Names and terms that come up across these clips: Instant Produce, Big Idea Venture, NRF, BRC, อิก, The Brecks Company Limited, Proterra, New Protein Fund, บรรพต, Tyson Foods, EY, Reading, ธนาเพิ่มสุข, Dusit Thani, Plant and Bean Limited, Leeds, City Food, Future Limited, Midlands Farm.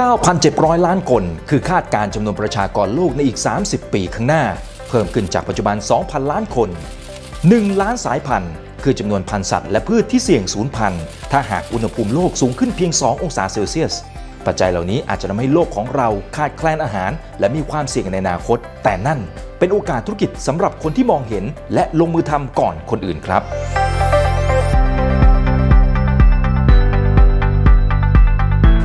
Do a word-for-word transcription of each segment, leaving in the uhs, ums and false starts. เก้าพันเจ็ดร้อย ล้านคนคือคาดการณ์จำนวนประชากรโลกในอีกสามสิบปีข้างหน้าเพิ่มขึ้นจากปัจจุบัน สองพัน ล้านคนหนึ่งล้านสายพันธุ์คือจำนวนพันธุ์สัตว์และพืชที่เสี่ยงสูญพันธุ์ถ้าหากอุณหภูมิโลกสูงขึ้นเพียงสององศาเซลเซียสปัจจัยเหล่านี้อาจจะทำให้โลกของเราขาดแคลนอาหารและมีความเสี่ยงในอนาคตแต่นั่นเป็นโอกาสธุรกิจสำหรับคนที่มองเห็นและลงมือทำก่อนคนอื่นครับ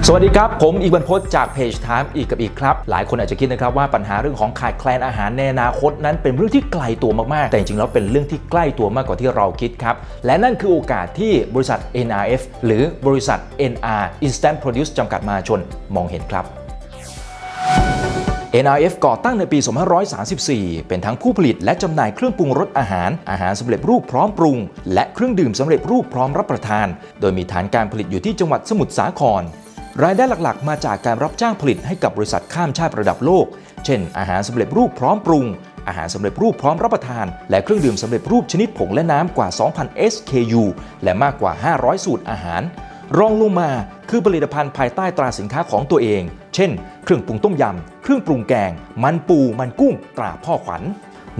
สวัสดีครับผมอีกบรรพตจากเพจไทม์อีกกับอีกครับหลายคนอาจจะคิดนะครับว่าปัญหาเรื่องของขาดแคลนอาหารในอนาคตนั้นเป็นเรื่องที่ไกลตัวมากๆแต่จริงๆแล้วเป็นเรื่องที่ใกล้ตัวมากกว่าที่เราคิดครับและนั่นคือโอกาสที่บริษัท เอ็น อาร์ เอฟ หรือบริษัท เอ็น อาร์ Instant Produce จำกัดมหาชนมองเห็นครับ เอ็น อาร์ เอฟ ก่อตั้งในปีสองพันห้าร้อยสามสิบสี่เป็นทั้งผู้ผลิตและจำหน่ายเครื่องปรุงรสอาหารอาหารสำเร็จรูปพร้อมปรุงและเครื่องดื่มสำเร็จรูปพร้อมรับประทานโดยมีฐานการผลิตอยู่ที่จังหวัดสมุทรสาครรายได้หลักๆมาจากการรับจ้างผลิตให้กับบริษัทข้ามชาติระดับโลกเช่นอาหารสำเร็จรูปพร้อมปรุงอาหารสำเร็จรูปพร้อมรับประทานและเครื่องดื่มสำเร็จรูปชนิดผงและน้ำกว่า สองพัน เอส เค ยู และมากกว่าห้าร้อยสูตรอาหารรองลงมาคือผลิตภัณฑ์ภายใต้ตราสินค้าของตัวเองเช่นเครื่องปรุงต้มยำเครื่องปรุงแกงมันปูมันกุ้งตราพ่อขวัญ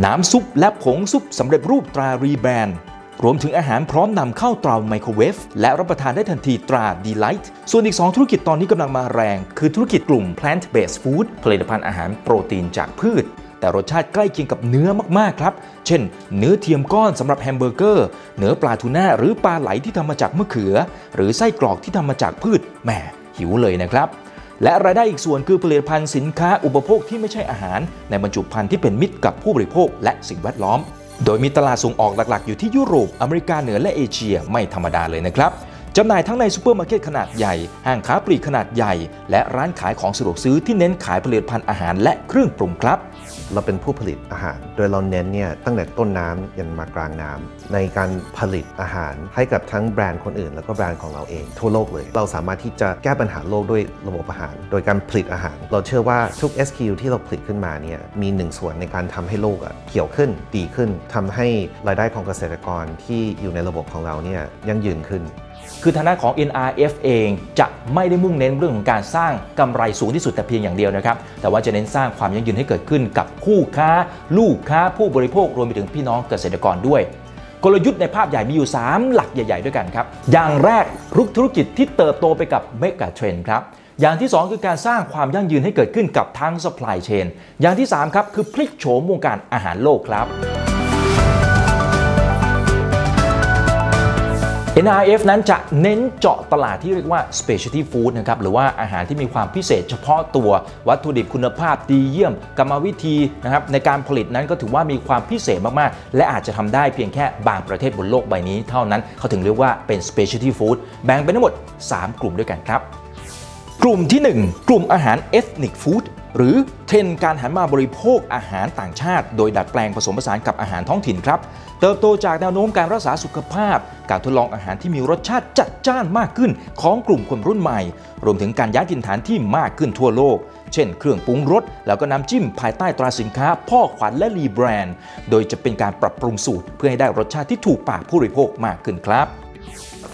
น้ำซุปและผงซุปสำเร็จรูปตรารีแบรนด์รวมถึงอาหารพร้อมนำเข้าเตาไมโครเวฟและรับประทานได้ทันทีตรา Delight ส่วนอีกสองธุรกิจตอนนี้กำลังมาแรงคือธุรกิจกลุ่ม Plant Based Food ผลิตภัณฑ์อาหารโปรตีนจากพืชแต่รสชาติใกล้เคียงกับเนื้อมากๆครับเช่นเนื้อเทียมก้อนสำหรับแฮมเบอร์เกอร์เนื้อปลาทูน่าหรือปลาไหลที่ทำมาจากมะเขือหรือไส้กรอกที่ทำมาจากพืชแหมหิวเลยนะครับและรายได้อีกส่วนคือผลิตภัณฑ์สินค้าอุปโภคที่ไม่ใช่อาหารในบรรจุภัณฑ์ที่เป็นมิตรกับผู้บริโภคและสิ่งแวดล้อมโดยมีตลาดส่งออกหลักๆอยู่ที่ยุโรปอเมริกาเหนือและเอเชียไม่ธรรมดาเลยนะครับจำหน่ายทั้งในซูเปอร์มาร์เก็ตขนาดใหญ่ห้างค้าปลีกขนาดใหญ่และร้านขายของสะดวกซื้อที่เน้นขายผลิตภัณฑ์อาหารและเครื่องปรุงครับเราเป็นผู้ผลิตอาหารโดยเราเน้นเนี่ยตั้งแต่ต้นน้ำยันมากลางน้ำในการผลิตอาหารให้กับทั้งแบรนด์คนอื่นแล้วก็แบรนด์ของเราเองทั่วโลกเลยเราสามารถที่จะแก้ปัญหาโลกด้วยระบบอาหารโดยการผลิตอาหารเราเชื่อว่าทุก เอส คิว ที่เราผลิตขึ้นมาเนี่ยมีหนึ่งส่วนในการทำให้โลกเขียวขึ้นดีขึ้นทำให้รายได้ของเกษตรกรที่อยู่ในระบบของเราเนี่ยยั่งยืนขึ้นคือทางด้านของ เอ็น อาร์ เอฟ เองจะไม่ได้มุ่งเน้นเรื่องของการสร้างกำไรสูงที่สุดแต่เพียงอย่างเดียวนะครับแต่ว่าจะเน้นสร้างความยั่งยืนให้เกิดขึ้นกับผู้ค้าลูกค้าผู้บริโภครวมไปถึงพี่น้องเกษตรกรด้วยกลยุทธ์ในภาพใหญ่มีอยู่สามหลักใหญ่ๆด้วยกันครับอย่างแรกรุกธุรกิจที่เติบโตไปกับเมกะเทรนด์ครับอย่างที่สองคือการสร้างความยั่งยืนให้เกิดขึ้นกับทั้ง supply chain อย่างที่สามครับคือพลิกโฉมวงการอาหารโลกครับเอ็น อาร์ เอฟ นั้นจะเน้นเจาะตลาดที่เรียกว่า specialty food นะครับหรือว่าอาหารที่มีความพิเศษเฉพาะตัววัตถุดิบคุณภาพดีเยี่ยมกรรมวิธีนะครับในการผลิตนั้นก็ถือว่ามีความพิเศษมากๆและอาจจะทำได้เพียงแค่บางประเทศบนโลกใบนี้เท่านั้นเขาถึงเรียกว่าเป็น specialty food แบ่งเป็นทั้งหมดสามกลุ่มด้วยกันครับกลุ่มที่หนึ่งกลุ่มอาหาร ethnic food หรือเทรนด์การหันมาบริโภคอาหารต่างชาติโดยดัดแปลงผสมผสานกับอาหารท้องถิ่นครับเติบโตจากแนวโน้มการรักษาสุขภาพการทดลองอาหารที่มีรสชาติจัดจ้านมากขึ้นของกลุ่มคนรุ่นใหม่รวมถึงการย้ายถิ่นฐานที่มากขึ้นทั่วโลกเช่นเครื่องปรุงรสแล้วก็น้ำจิ้มภายใต้ตราสินค้าพ่อขวัญและรีแบรนด์โดยจะเป็นการปรับปรุงสูตรเพื่อให้ได้รสชาติที่ถูกปากผู้บริโภคมากขึ้นครับ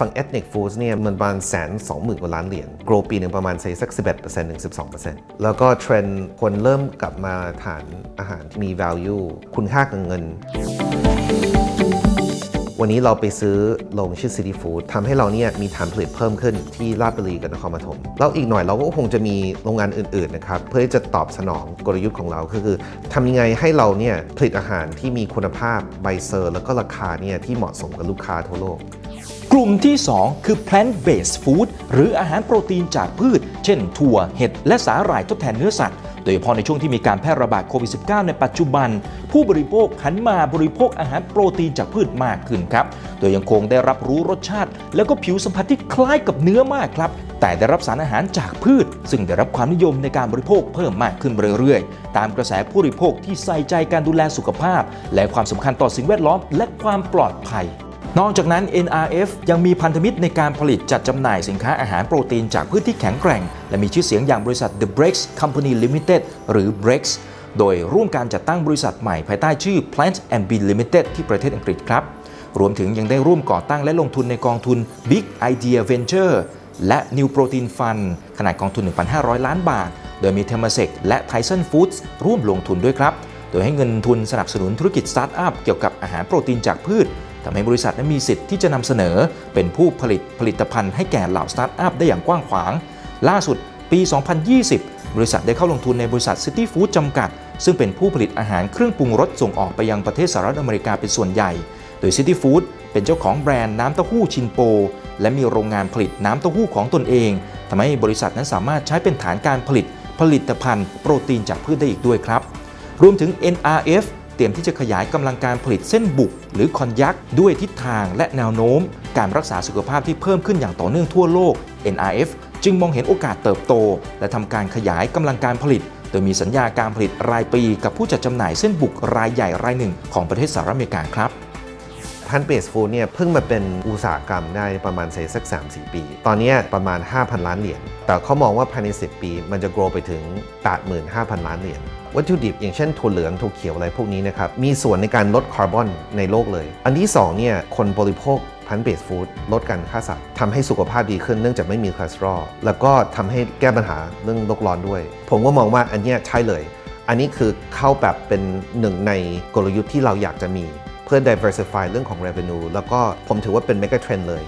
ฝั่ง ethnic foods เนี่ยมันประมาณแสนสองหมื่นกว่าล้านเหรียญโกลปีหนึ่งประมาณใช้สัก สิบเอ็ดเปอร์เซ็นต์ ถึง สิบสองเปอร์เซ็นต์ แล้วก็เทรนด์คนเริ่มกลับมาทานอาหารที่มี value คุณค่ากับเงินวันนี้เราไปซื้อโรงชื่อ City Food ทำให้เราเนี่ยมีฐานผลิตเพิ่มขึ้นที่ราชบุรีกับนครปฐมแล้วอีกหน่อยเราก็คงจะมีโรงงานอื่นๆนะครับเพื่อจะตอบสนองกลยุทธ์ของเราคือทำยังไงให้เราเนี่ยผลิตอาหารที่มีคุณภาพใบเซอร์แล้วก็ราคาเนี่ยที่เหมาะสมกับลูกค้าทั่วโลกกลุ่มที่สองคือ plant based food หรืออาหารโปรตีนจากพืชเช่นถั่วเห็ดและสาหร่ายทดแทนเนื้อสัตว์โดยเฉพาะในช่วงที่มีการแพร่ระบาดโควิด สิบเก้า ในปัจจุบันผู้บริโภคหันมาบริโภคอาหารโปรตีนจากพืชมากขึ้นครับโดยยังคงได้รับรู้รสชาติแล้วก็ผิวสัมผัสที่คล้ายกับเนื้อมากครับแต่ได้รับสารอาหารจากพืชซึ่งได้รับความนิยมในการบริโภคเพิ่มมากขึ้นเรื่อยๆตามกระแสผู้บริโภคที่ใส่ใจการดูแลสุขภาพและความสำคัญต่อสิ่งแวดล้อมและความปลอดภัยนอกจากนั้น เอ็น อาร์ เอฟ ยังมีพันธมิตรในการผลิตจัดจำหน่ายสินค้าอาหารโปรตีนจากพืชที่แข็งแกร่งและมีชื่อเสียงอย่างบริษัท The Brecks Company Limited หรือ Brecks โดยร่วมการจัดตั้งบริษัทใหม่ภายใต้ชื่อ Plant แอนด์ Bean Limited ที่ประเทศอังกฤษครับรวมถึงยังได้ร่วมก่อตั้งและลงทุนในกองทุน Big Idea Venture และ New Protein Fund ขนาดกองทุน หนึ่งพันห้าร้อย ล้านบาทโดยมี เทอร์มาเซก และ Tyson Foods ร่วมลงทุนด้วยครับโดยให้เงินทุนสนับสนุนธุรกิจสตาร์ทอัพเกี่ยวกับอาหารโปรตีนจากพืชทำให้บริษัทนั้นมีสิทธิ์ที่จะนำเสนอเป็นผู้ผลิตผลิตภัณฑ์ให้แก่เหล่าสตาร์ทอัพได้อย่างกว้างขวางล่าสุดปี สองพันยี่สิบ บริษัทได้เข้าลงทุนในบริษัท City Food จำกัดซึ่งเป็นผู้ผลิตอาหารเครื่องปรุงรสส่งออกไปยังประเทศสหรัฐอเมริกาเป็นส่วนใหญ่โดย City Food เป็นเจ้าของแบรนด์น้ำเต้าหู้ชินโปและมีโรงงานผลิตน้ำเต้าหู้ของตนเองทำให้บริษัทนั้นสามารถใช้เป็นฐานการผลิตผลิตภัณฑ์โปรตีนจากพืชได้อีกด้วยครับรวมถึง เอ็น อาร์ เอฟ เตรียมที่จะขยายกำลังการผลิตเส้นบุกหรือคอนยักด้วยทิศทางและแนวโน้มการรักษาสุขภาพที่เพิ่มขึ้นอย่างต่อเนื่องทั่วโลก เอ็น อาร์ เอฟ จึงมองเห็นโอกาสเติบโตและทำการขยายกำลังการผลิตโดยมีสัญญาการผลิตรายปีกับผู้จัดจำหน่ายเส้นบุกรายใหญ่รายหนึ่งของประเทศสหรัฐอเมริกาครับพันเบสฟูเนี่ยเพิ่งมาเป็นอุตสาหกรรมได้ประมาณสัก สามถึงสี่ ปีตอนนี้ประมาณ ห้าพัน ล้านเหรียญแต่เขามองว่าภายในสิบปีมันจะโกรไปถึง แปดหมื่นห้าพัน ล้านเหรียญวัตถุดิบอย่างเช่นถั่วเหลืองถั่วเขียวอะไรพวกนี้นะครับมีส่วนในการลดคาร์บอนในโลกเลยอันที่สองเนี่ยคนบริโภคพันเบสฟู้ดลดการฆ่าสัตว์ทำให้สุขภาพดีขึ้นเนื่องจากไม่มีคอเลสเตอรอลแล้วก็ทำให้แก้ปัญหาเรื่องโลกร้อนด้วยผมก็มองว่าอันนี้ใช่เลยอันนี้คือเข้าแบบเป็นหนึ่งในกลยุทธ์ที่เราอยากจะมีเพื่อ diversify เรื่องของ revenue แล้วก็ผมถือว่าเป็น mega trend เลย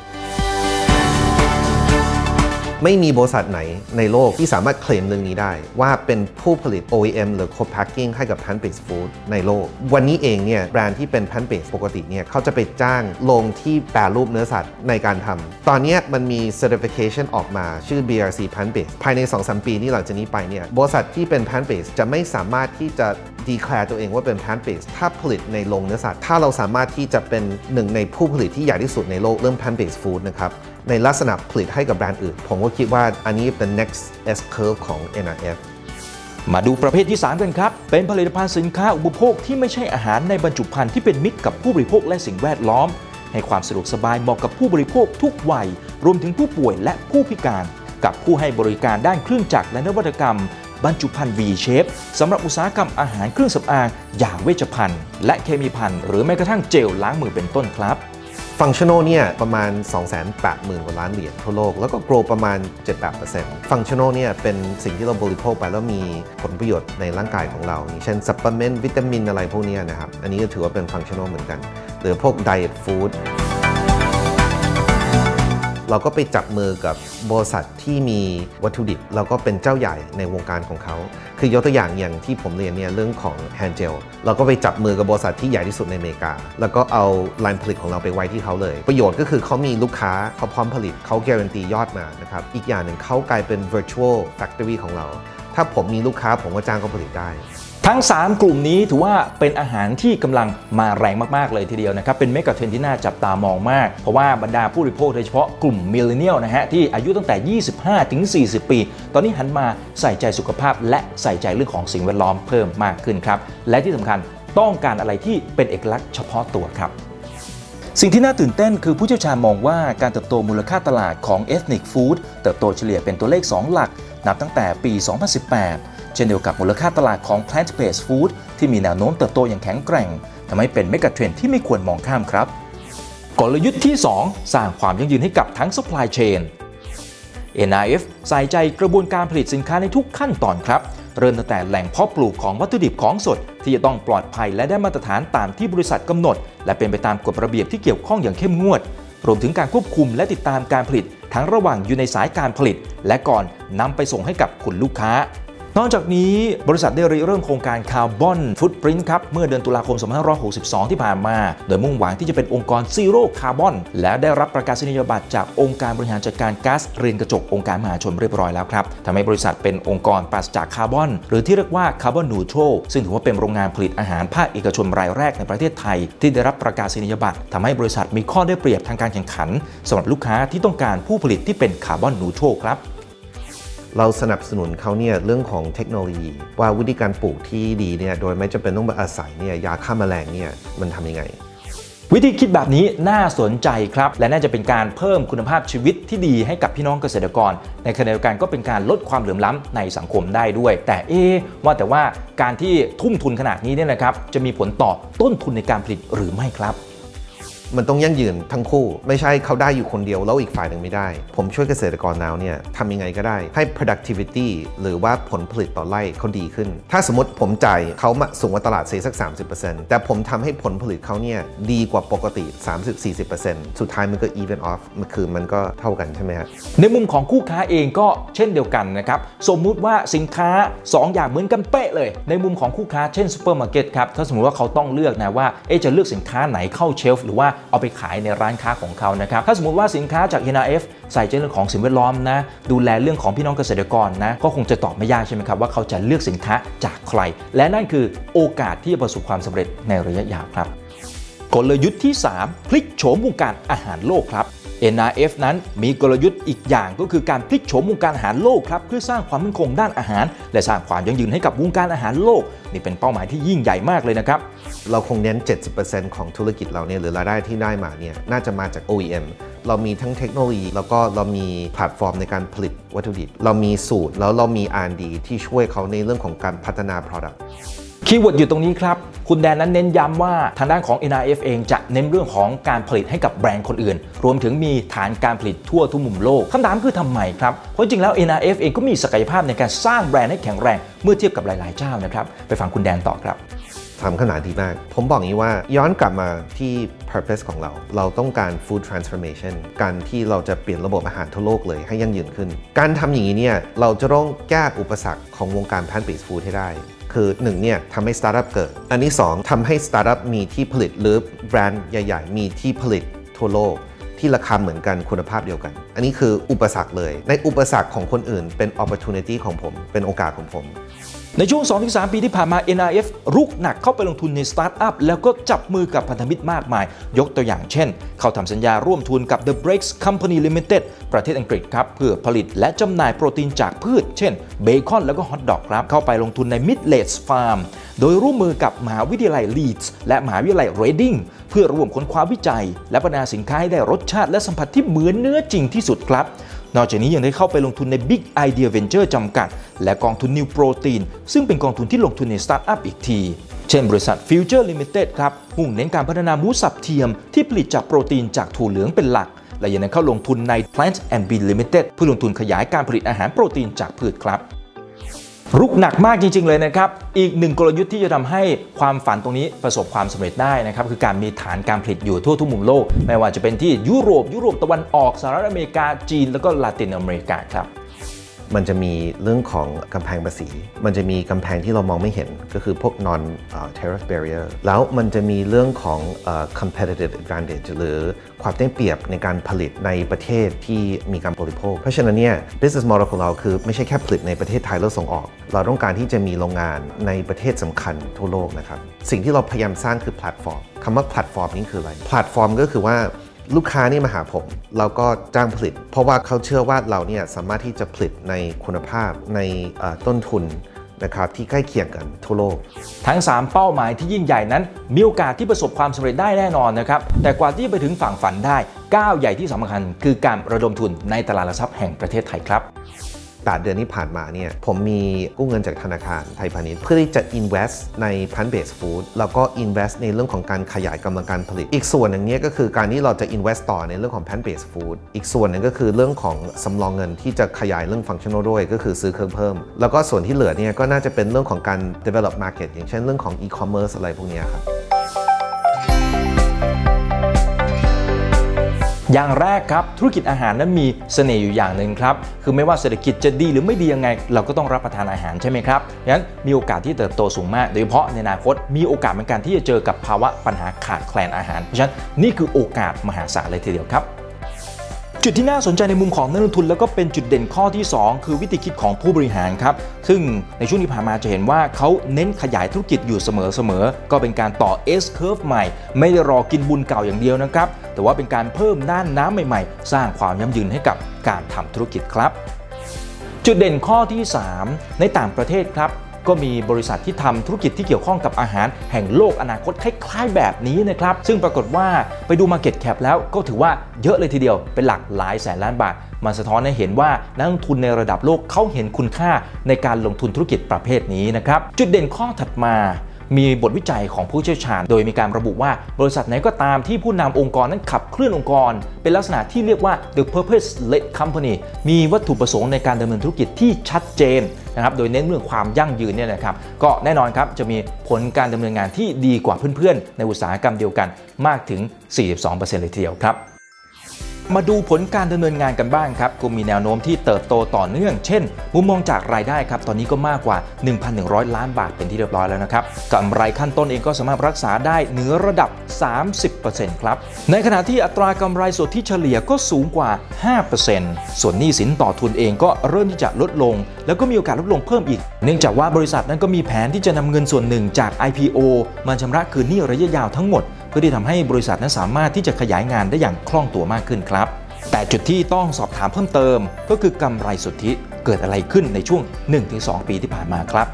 ไม่มีบริษัทไหนในโลกที่สามารถเคลมเรื่องนี้ได้ว่าเป็นผู้ผลิต โอ อี เอ็ม หรือ co-packing ให้กับ plant-based food ในโลกวันนี้เองเนี่ยแบรนด์ที่เป็น plant-based ปกติเนี่ยเขาจะไปจ้างโรงที่แปรรูปเนื้อสัตว์ในการทำตอนนี้มันมี certification ออกมาชื่อ บี อาร์ ซี plant-based ภายใน สองถึงสาม ปีนี้หลังจากนี้ไปเนี่ยบริษัทที่เป็น plant-based จะไม่สามารถที่จะ declare ตัวเองว่าเป็น plant-based ถ้าผลิตในโรงเนื้อสัตว์ถ้าเราสามารถที่จะเป็นหนึ่งในผู้ผลิตที่ใหญ่ที่สุดในโลกเรื่อง plant-based food นะครับในลักษณะผลิตให้กับแบรนด์อื่นผมก็คิดว่าอันนี้เป็น next S curve ของ เอ็น อาร์ เอฟ มาดูประเภทที่สามกันครับเป็นผลิตภัณฑ์สินค้าอุปโภคที่ไม่ใช่อาหารในบรรจุภัณฑ์ที่เป็นมิตรกับผู้บริโภคและสิ่งแวดล้อมให้ความสะดวกสบายเหมาะกับผู้บริโภคทุกวัยรวมถึงผู้ป่วยและผู้พิการกับผู้ให้บริการด้านเครื่องจักรและนวัตกรรมบรรจุภัณฑ์ V shape สำหรับอุตสาหกรรมอาหารเครื่องสำอางยาเวชภัณฑ์และเคมีภัณฑ์หรือแม้กระทั่งเจลล้างมือเป็นต้นครับฟังชั่นอลเนี่ยประมาณ สองแสนแปดหมื่น กว่าล้านเหรียญทั่วโลกแล้วก็โกรประมาณ เจ็ดถึงแปดเปอร์เซ็นต์ ฟังชั่นอลเนี่ยเป็นสิ่งที่เราบริโภคไปแล้วมีผลประโยชน์ในร่างกายของเราเช่นซัพพลีเมนต์วิตามินอะไรพวกนี้นะครับอันนี้ก็ถือว่าเป็นฟังชั่นอลเหมือนกันหรือพวกไดเอทฟู้ดเราก็ไปจับมือกับบริษัทที่มีวัตถุดิบแล้วก็เป็นเจ้าใหญ่ในวงการของเขาคือยกตัวอย่างอย่างที่ผมเรียนเนี่ยเรื่องของแฮนด์เจลเราก็ไปจับมือกับบริษัทที่ใหญ่ที่สุดในอเมริกาแล้วก็เอาไลน์ผลิตของเราไปไว้ที่เขาเลยประโยชน์ก็คือเขามีลูกค้าเขาพร้อมผลิตเขาการันตียอดมานะครับอีกอย่างหนึ่งเขากลายเป็น virtual factory ของเราถ้าผมมีลูกค้าผมก็จ้างเขาผลิตได้ทั้งสามกลุ่มนี้ถือว่าเป็นอาหารที่กำลังมาแรงมากๆเลยทีเดียวนะครับเป็นเมกะเทรนด์ที่น่าจับตามองมากเพราะว่าบรรดาผู้บริโภคโดยเฉพาะกลุ่มมิลเลนเนียลนะฮะที่อายุตั้งแต่ ยี่สิบห้าถึงสี่สิบ ปีตอนนี้หันมาใส่ใจสุขภาพและใส่ใจเรื่องของสิ่งแวดล้อมเพิ่มมากขึ้นครับและที่สำคัญต้องการอะไรที่เป็นเอกลักษณ์เฉพาะตัวครับสิ่งที่น่าตื่นเต้นคือผู้เชี่ยวชาญมองว่าการเติบโตมูลค่าตลาดของเอธนิกฟู้ดเติบโตเฉลี่ยเป็นตัวเลขสองหลักนับตั้งแต่ปี สองพันสิบแปดเช่นเดียวกับมูลค่าตลาดของ plant-based food ที่มีแนวโน้มเติบโตอย่างแข็งแกร่งทำให้เป็นเมกะเทรนด์ที่ไม่ควรมองข้ามครับกลยุทธ์ที่สองสร้างความยั่งยืนให้กับทั้ง supply chain เอ็น อาร์ เอฟ ใส่ใจกระบวนการผลิตสินค้าในทุกขั้นตอนครับเริ่มตั้งแต่แหล่งเพาะปลูกของวัตถุดิบของสดที่จะต้องปลอดภัยและได้มาตรฐานตามที่บริษัทกำหนดและเป็นไปตามกฎระเบียบที่เกี่ยวข้องอย่างเข้มงวดรวมถึงการควบคุมและติดตามการผลิตทั้งระหว่างอยู่ในสายการผลิตและก่อนนำไปส่งให้กับคุณลูกค้านอกจากนี้บริษัทได้ริเริ่มโครงการ Carbon Footprint ครับเมื่อเดือนตุลาคม สองพันห้าร้อยหกสิบสอง ที่ผ่านมาโดยมุ่งหวังที่จะเป็นองค์กร Zero Carbon และได้รับประกาศนียบัตรจากองค์การบริหารจัดการก๊าซเรือนกระจกองค์การมหาชนเรียบร้อยแล้วครับทำให้บริษัทเป็นองค์กรปราศจากคาร์บอนหรือที่เรียกว่า Carbon Neutral ซึ่งถือว่าเป็นโรงงานผลิตอาหารภาคเอกชนรายแรกในประเทศไทยที่ได้รับประกาศนียบัตรทำให้บริษัทมีข้อได้เปรียบทางการแข่งขันสำหรับลูกค้าที่ต้องการผู้ผลิตที่เป็น Carbon Neutral ครับเราสนับสนุนเขาเนี่ยเรื่องของเทคโนโลยีว่าวิธีการปลูกที่ดีเนี่ยโดยไม่จำเป็นต้องอาศัยเนี่ยยาฆ่าแมลงเนี่ยมันทำยังไงวิธีคิดแบบนี้น่าสนใจครับและน่าจะเป็นการเพิ่มคุณภาพชีวิตที่ดีให้กับพี่น้องเกษตรกรในขณะเดียวกันก็เป็นการลดความเหลื่อมล้ำในสังคมได้ด้วยแต่เอ๊ะว่าแต่ว่าการที่ทุ่มทุนขนาดนี้เนี่ยนะครับจะมีผลต่อต้นทุนในการผลิตหรือไม่ครับ มันต้องยั่งยืนทั้งคู่ไม่ใช่เขาได้อยู่คนเดียวแล้วอีกฝ่ายหนึ่งไม่ได้ผมช่วยเกษตรกรแล้วเนี่ยทำยังไงก็ได้ให้ productivity หรือว่าผลผลิตต่อไร่เขาดีขึ้นถ้าสมมติผมจ่ายเขาสูงกว่าตลาดเสียสัก สามสิบเปอร์เซ็นต์ แต่ผมทำให้ผลผลิตเขาเนี่ยดีกว่าปกติ สามสิบถึงสี่สิบเปอร์เซ็นต์ สุดท้ายมันก็ even off มันคือมันก็เท่ากันใช่ไหมครับในมุมของคู่ค้าเองก็เช่นเดียวกันนะครับสมมุติว่าสินค้าสอง อย่างเหมือนกันเป๊ะเลยในมุมของคู่ค้าเช่นซูเปอร์มาร์เก็ตครับถ้าสมมติว่าเขาต้องเลือกนะว่าเอ๊ะจะเลือกสินค้าไหนเข้าเชลฟ์หรือว่าเอาไปขายในร้านค้าของเขานะครับถ้าสมมติว่าสินค้าจาก เอ็น อาร์ เอฟ ใส่ใจเรื่องของสิ่งแวดล้อมนะดูแลเรื่องของพี่น้องเกษตรกรนะก็คงจะตอบไม่ยากใช่ไหมครับว่าเขาจะเลือกสินค้าจากใครและนั่นคือโอกาสที่จะประสบความสำเร็จในระยะยาวครับกลยุทธ์ที่สามพลิกโฉมวงการอาหารโลกครับเอ็น อาร์ เอฟ นั้นมีกลยุทธ์อีกอย่างก็คือการพลิกโฉมวงการอาหารโลกครับเพื่อสร้างความมั่นคงด้านอาหารและสร้างความยั่งยืนให้กับวงการอาหารโลกนี่เป็นเป้าหมายที่ยิ่งใหญ่มากเลยนะครับเราคงเน้น เจ็ดสิบเปอร์เซ็นต์ ของธุรกิจเราเนี่ยหรือรายได้ที่ได้มาเนี่ยน่าจะมาจาก โอ อี เอ็ม เรามีทั้งเทคโนโลยีแล้วก็เรามีแพลตฟอร์มในการผลิตวัตถุดิบเรามีสูตรแล้วเรามี อาร์ แอนด์ ดี ที่ช่วยเขาในเรื่องของการพัฒนา productคีย์เวิร์ดอยู่ตรงนี้ครับคุณแดนนั้นเน้นย้ำว่าทางด้านของ เอ็น อาร์ เอฟ เองจะเน้นเรื่องของการผลิตให้กับแบรนด์คนอื่นรวมถึงมีฐานการผลิตทั่วทุกมุมโลกคำถามคือทำไมครับเพราะจริงแล้ว เอ็น อาร์ เอฟ เองก็มีศักยภาพในการสร้างแบรนด์ให้แข็งแรงเมื่อเทียบกับหลายๆเจ้านะครับไปฟังคุณแดนต่อครับทำขนาดดีมากผมบอกงี้ว่าย้อนกลับมาที่ purpose ของเราเราต้องการ food transformation การที่เราจะเปลี่ยนระบบอาหารทั่วโลกเลยให้ยั่งยืนขึ้นการทำอย่างนี้เนี่ยเราจะต้องแก้อุปสรรคของวงการ plant-based food ให้ได้คือหนึ่งเนี่ยทำให้สตาร์ทอัพเกิดอันที่สองทำให้สตาร์ทอัพมีที่ผลิตหรือแบรนด์ใหญ่ๆมีที่ผลิตทั่วโลกที่ราคาเหมือนกันคุณภาพเดียวกันอันนี้คืออุปสรรคเลยในอุปสรรคของคนอื่นเป็น opportunity ของผมเป็นโอกาสของผมในช่วง สองถึงสาม ปีที่ผ่านมา เอ็น อาร์ เอฟ รุกหนักเข้าไปลงทุนในสตาร์ทอัพแล้วก็จับมือกับพันธมิตรมากมายยกตัวอย่างเช่นเขาทำสัญญาร่วมทุนกับ The Brecks Company Limited ประเทศอังกฤษครับเพื่อผลิตและจำหน่ายโปรตีนจากพืชเช่นเบคอนแล้วก็ฮอทดอกครับเข้าไปลงทุนใน Midlands Farm โดยร่วมมือกับมหาวิทยาลัย Leeds และมหาวิทยาลัย Reading เพื่อร่วมค้นคว้าวิจัยและพัฒนาสินค้าให้ได้รสชาติและสัมผัสที่เหมือนเนื้อจริงที่สุดครับนอกจากนี้ยังได้เข้าไปลงทุนใน Big Idea Venture จำกัดและกองทุน New Protein ซึ่งเป็นกองทุนที่ลงทุนในสตาร์ทอัพอีกทีเช่นบริษัท Future Limited ครับมุ่งเน้นการพัฒนาหมูสับเทียมที่ผลิตจากโปรตีนจากถั่วเหลืองเป็นหลักและยังได้เข้าลงทุนใน Plant แอนด์ Bean Limited เพื่อลงทุนขยายการผลิตอาหารโปรตีนจากพืชครับรุกหนักมากจริงๆเลยนะครับอีกหนึ่งกลยุทธ์ที่จะทำให้ความฝันตรงนี้ประสบความสำเร็จได้นะครับคือการมีฐานการผลิตอยู่ทั่วทุกมุมโลกไม่ว่าจะเป็นที่ยุโรปยุโรปตะวันออกสหรัฐอเมริกาจีนแล้วก็ลาตินอเมริกาครับมันจะมีเรื่องของกำแพงภาษีมันจะมีกำแพงที่เรามองไม่เห็นก็คือพวก non tariff barrier แล้วมันจะมีเรื่องของ competitive advantage หรือความได้เปรียบในการผลิตในประเทศที่มีการบริโภคเพราะฉะนั้นเนี่ย business model ของเราคือไม่ใช่แค่ผลิตในประเทศไทยแล้วส่งออกเราต้องการที่จะมีโรงงานในประเทศสำคัญทั่วโลกนะครับสิ่งที่เราพยายามสร้างคือแพลตฟอร์มคำว่าแพลตฟอร์มนี่คืออะไรแพลตฟอร์มก็คือว่าลูกค้านี่มาหาผมเราก็จ้างผลิตเพราะว่าเขาเชื่อว่าเราเนี่ยสามารถที่จะผลิตในคุณภาพในต้นทุนนะครับที่ใกล้เคียงกันทั่วโลกทั้งสามเป้าหมายที่ยิ่งใหญ่นั้นมีโอกาสที่ประสบความสำเร็จได้แน่นอนนะครับแต่กว่าที่จะไปถึงฝั่งฝันได้ก้าวใหญ่ที่สำคัญคือการระดมทุนในตลาดหลักทรัพย์แห่งประเทศไทยครับแปดเดือนที่ผ่านมาเนี่ยผมมีกู้เงินจากธนาคารไทยพาณิชย์เพื่อที่จะ invest ใน plant based food แล้วก็ invest ในเรื่องของการขยายกำลังการผลิตอีกส่วนหนึ่งเนี่ยก็คือการที่เราจะ invest ต่อในเรื่องของ plant based food อีกส่วนหนึ่งก็คือเรื่องของสำรองเงินที่จะขยายเรื่อง functional ด้วยก็คือซื้อเครื่องเพิ่มแล้วก็ส่วนที่เหลือเนี่ยก็น่าจะเป็นเรื่องของการ develop market อย่างเช่นเรื่องของ e-commerce อะไรพวกนี้ครับอย่างแรกครับธุรกิจอาหารนั้นมีเสน่ห์อยู่อย่างหนึ่งครับคือไม่ว่าเศรษฐกิจจะดีหรือไม่ดียังไงเราก็ต้องรับประทานอาหารใช่ไหมครับดังนั้นมีโอกาสที่เติบโตสูงมากโดยเฉพาะในอนาคตมีโอกาสเหมือนกันที่จะเจอกับภาวะปัญหาขาดแคลนอาหารเพราะฉะนั้นนี่คือโอกาสมหาศาลเลยทีเดียวครับจุดที่น่าสนใจในมุมของนักลงทุนแล้วก็เป็นจุดเด่นข้อที่สองคือวิธีคิดของผู้บริหารครับซึ่งในช่วงที่ผ่านมาจะเห็นว่าเขาเน้นขยายธุรกิจอยู่เสมอๆก็เป็นการต่อ เอส เคิร์ฟ ใหม่ไม่ได้รอกินบุญเก่าอย่างเดียวนะครับแต่ว่าเป็นการเพิ่มด้านน้ำใหม่ๆสร้างความยั่งยืนให้กับการทำธุรกิจครับจุดเด่นข้อที่สามในต่างประเทศครับก็มีบริษัทที่ทำธุรกิจที่เกี่ยวข้องกับอาหารแห่งโลกอนาคตคล้ายๆแบบนี้นะครับซึ่งปรากฏว่าไปดู Market Cap แล้วก็ถือว่าเยอะเลยทีเดียวเป็นหลักหลายแสนล้านบาทมันสะท้อนให้เห็นว่านักลงทุนในระดับโลกเขาเห็นคุณค่าในการลงทุนธุรกิจประเภทนี้นะครับจุดเด่นข้อถัดมา มีบทวิจัยของผู้เชี่ยวชาญโดยมีการระบุว่าบริษัทไหนก็ตามที่ผู้นำองค์กรนั้นขับเคลื่อนองค์กรเป็นลักษณะที่เรียกว่า the purpose led company มีวัตถุประสงค์ในการดำเนินธุรกิจที่ชัดเจนนะครับโดยเน้นเรื่องความยั่งยืนเนี่ยนะครับก็แน่นอนครับจะมีผลการดำเนินงานที่ดีกว่าเพื่อนๆในอุตสาหกรรมเดียวกันมากถึง สี่สิบสองเปอร์เซ็นต์ เลยทีเดียวครับมาดูผลการดำเนินงานกันบ้างครับก็มีแนวโน้มที่เติบโตต่อเนื่องเช่นมุมมองจากรายได้ครับตอนนี้ก็มากกว่า หนึ่งพันหนึ่งร้อย ล้านบาทเป็นที่เรียบร้อยแล้วนะครับกำไรขั้นต้นเองก็สามารถรักษาได้เหนือระดับ สามสิบเปอร์เซ็นต์ ครับในขณะที่อัตรากำไรสดที่เฉลี่ยก็สูงกว่า ห้าเปอร์เซ็นต์ ส่วนหนี้สินต่อทุนเองก็เริ่มที่จะลดลงแล้วก็มีโอกาสลดลงเพิ่มอีกเนื่องจากว่าบริษัทนั้นก็มีแผนที่จะนำเงินส่วนหนึ่งจาก ไอ พี โอ มาชำระคืนหนี้ระยะยาวทั้งหมดเพื่อที่ทำให้บริษัทนั้นสามารถที่จะขยายงานได้อย่างคล่องตัวมากขึ้นครับแต่จุดที่ต้องสอบถามเพิ่มเติมก็คือกำไรสุทธิเกิดอะไรขึ้นในช่วง หนึ่งถึงสอง ปีที่ผ่านมาครับ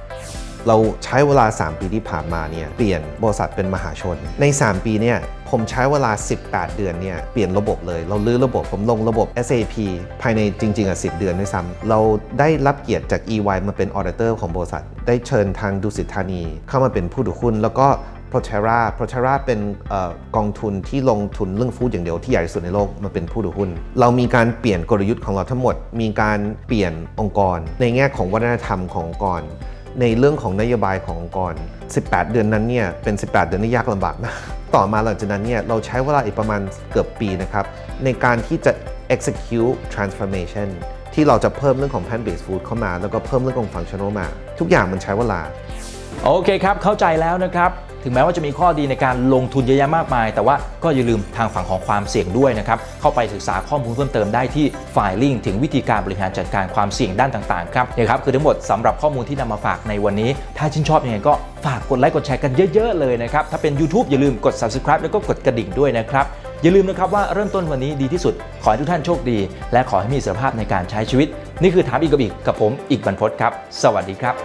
เราใช้เวลาสามปีที่ผ่านมาเนี่ยเปลี่ยนบริษัทเป็นมหาชนในสามปีเนี่ยผมใช้เวลาสิบแปดเดือนเนี่ยเปลี่ยนระบบเลยเราลื้อระบบผมลงระบบ เอส เอ พี ภายในจริงๆอ่ะสิบเดือนด้วยซ้ำเราได้รับเกียรติจาก อี วาย มาเป็นออเดเตอร์ของบริษัทได้เชิญทางดุสิตธานีเข้ามาเป็นผู้ถือหุ้นแล้วก็โปรเทราโปรเทราเป็นกองทุนที่ลงทุนเรื่องฟู้ดอย่างเดียวที่ใหญ่ที่สุดในโลกมาเป็นผู้ถือหุ้นเรามีการเปลี่ยนกลยุทธ์ของเราทั้งหมดมีการเปลี่ยนองค์กรในแง่ของวัฒนธรรมขององค์กรในเรื่องของนโยบายขององค์กรสิบแปดเดือนนั้นเนี่ยเป็นสิบแปดเดือนที่ยากลำบากมากต่อมาหลังจากนั้นเนี่ยเราใช้เวลาอีกประมาณเกือบปีนะครับในการที่จะ execute transformation ที่เราจะเพิ่มเรื่องของ plant based food เข้ามาแล้วก็เพิ่มเรื่องของ functional มาทุกอย่างมันใช้เวลาโอเคครับเข้าใจแล้วนะครับถึงแม้ว่าจะมีข้อดีในการลงทุนเยอะแยะมากมายแต่ว่าก็อย่าลืมทางฝั่งของความเสี่ยงด้วยนะครับเข้าไปศึกษาข้อมูลเพิ่มเติมได้ที่ Filing ถึงวิธีการบริหารจัดการความเสี่ยงด้านต่างๆครับนี่ครับคือทั้งหมดสำหรับข้อมูลที่นำมาฝากในวันนี้ถ้าชื่นชอบยังไงก็ฝากกดไลค์กดแชร์กันเยอะๆเลยนะครับถ้าเป็น YouTube อย่าลืมกด Subscribe แล้วก็กดกระดิ่งด้วยนะครับอย่าลืมนะครับว่าเริ่มต้นวันนี้ดีที่สุดขอให้ทุกท่านโชคดีและขอให้มีอิสรภาพในการใช้ชีวิตนี่คือถามอีกกับอีกกับผมอีกบรรพตครับสวัสดีครับ